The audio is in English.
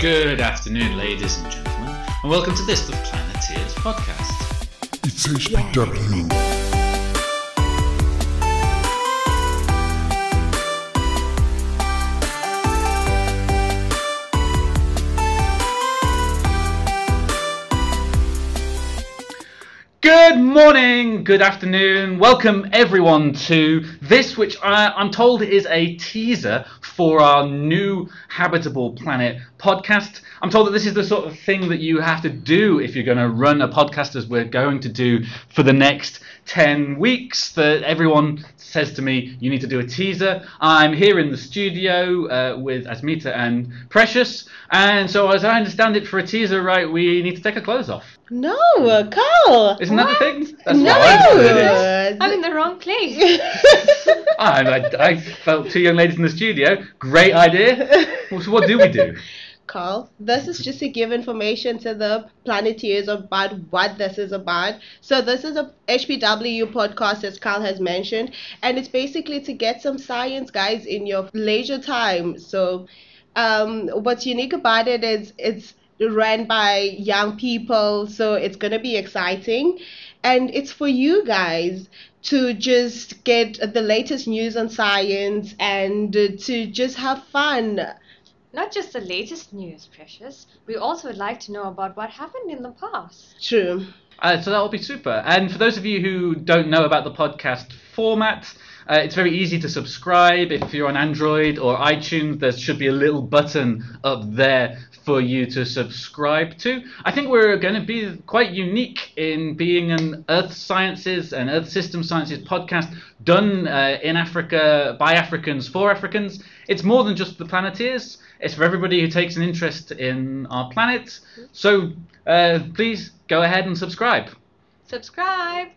Good afternoon, ladies and gentlemen, and welcome to this, the Planeteers podcast. It's HPW. Good morning, good afternoon, welcome everyone to this, which I'm told is a teaser for our new Habitable Planet podcast. I'm told that this is the sort of thing that you have to do if you're going to run a podcast, as we're going to do for the next 10 weeks, that everyone says to me, you need to do a teaser. I'm here in the studio with Asmita and Precious, and so as I understand it, for a teaser, right, we need to take our clothes off. No, Carl! Isn't that the thing? That's no! I'm in the wrong place. I felt two young ladies in the studio. Great idea. So what do we do? Carl, this is just to give information to the Planeteers about what this is about. So this is a HPW podcast, as Carl has mentioned, and it's basically to get some science, guys, in your leisure time. So what's unique about it is it's run by young people, so it's going to be exciting, and it's for you guys to just get the latest news on science and to just have fun. Not just the latest news, Precious, we also would like to know about what happened in the past. True. So that will be super. And for those of you who don't know about the podcast format, it's very easy to subscribe. If you're on Android or iTunes, there should be a little button up there for you to subscribe to. I think we're going to be quite unique in being an Earth Sciences and Earth System Sciences podcast done in Africa, by Africans, for Africans. It's more than just the Planeteers. It's for everybody who takes an interest in our planet. So please go ahead and subscribe. Subscribe.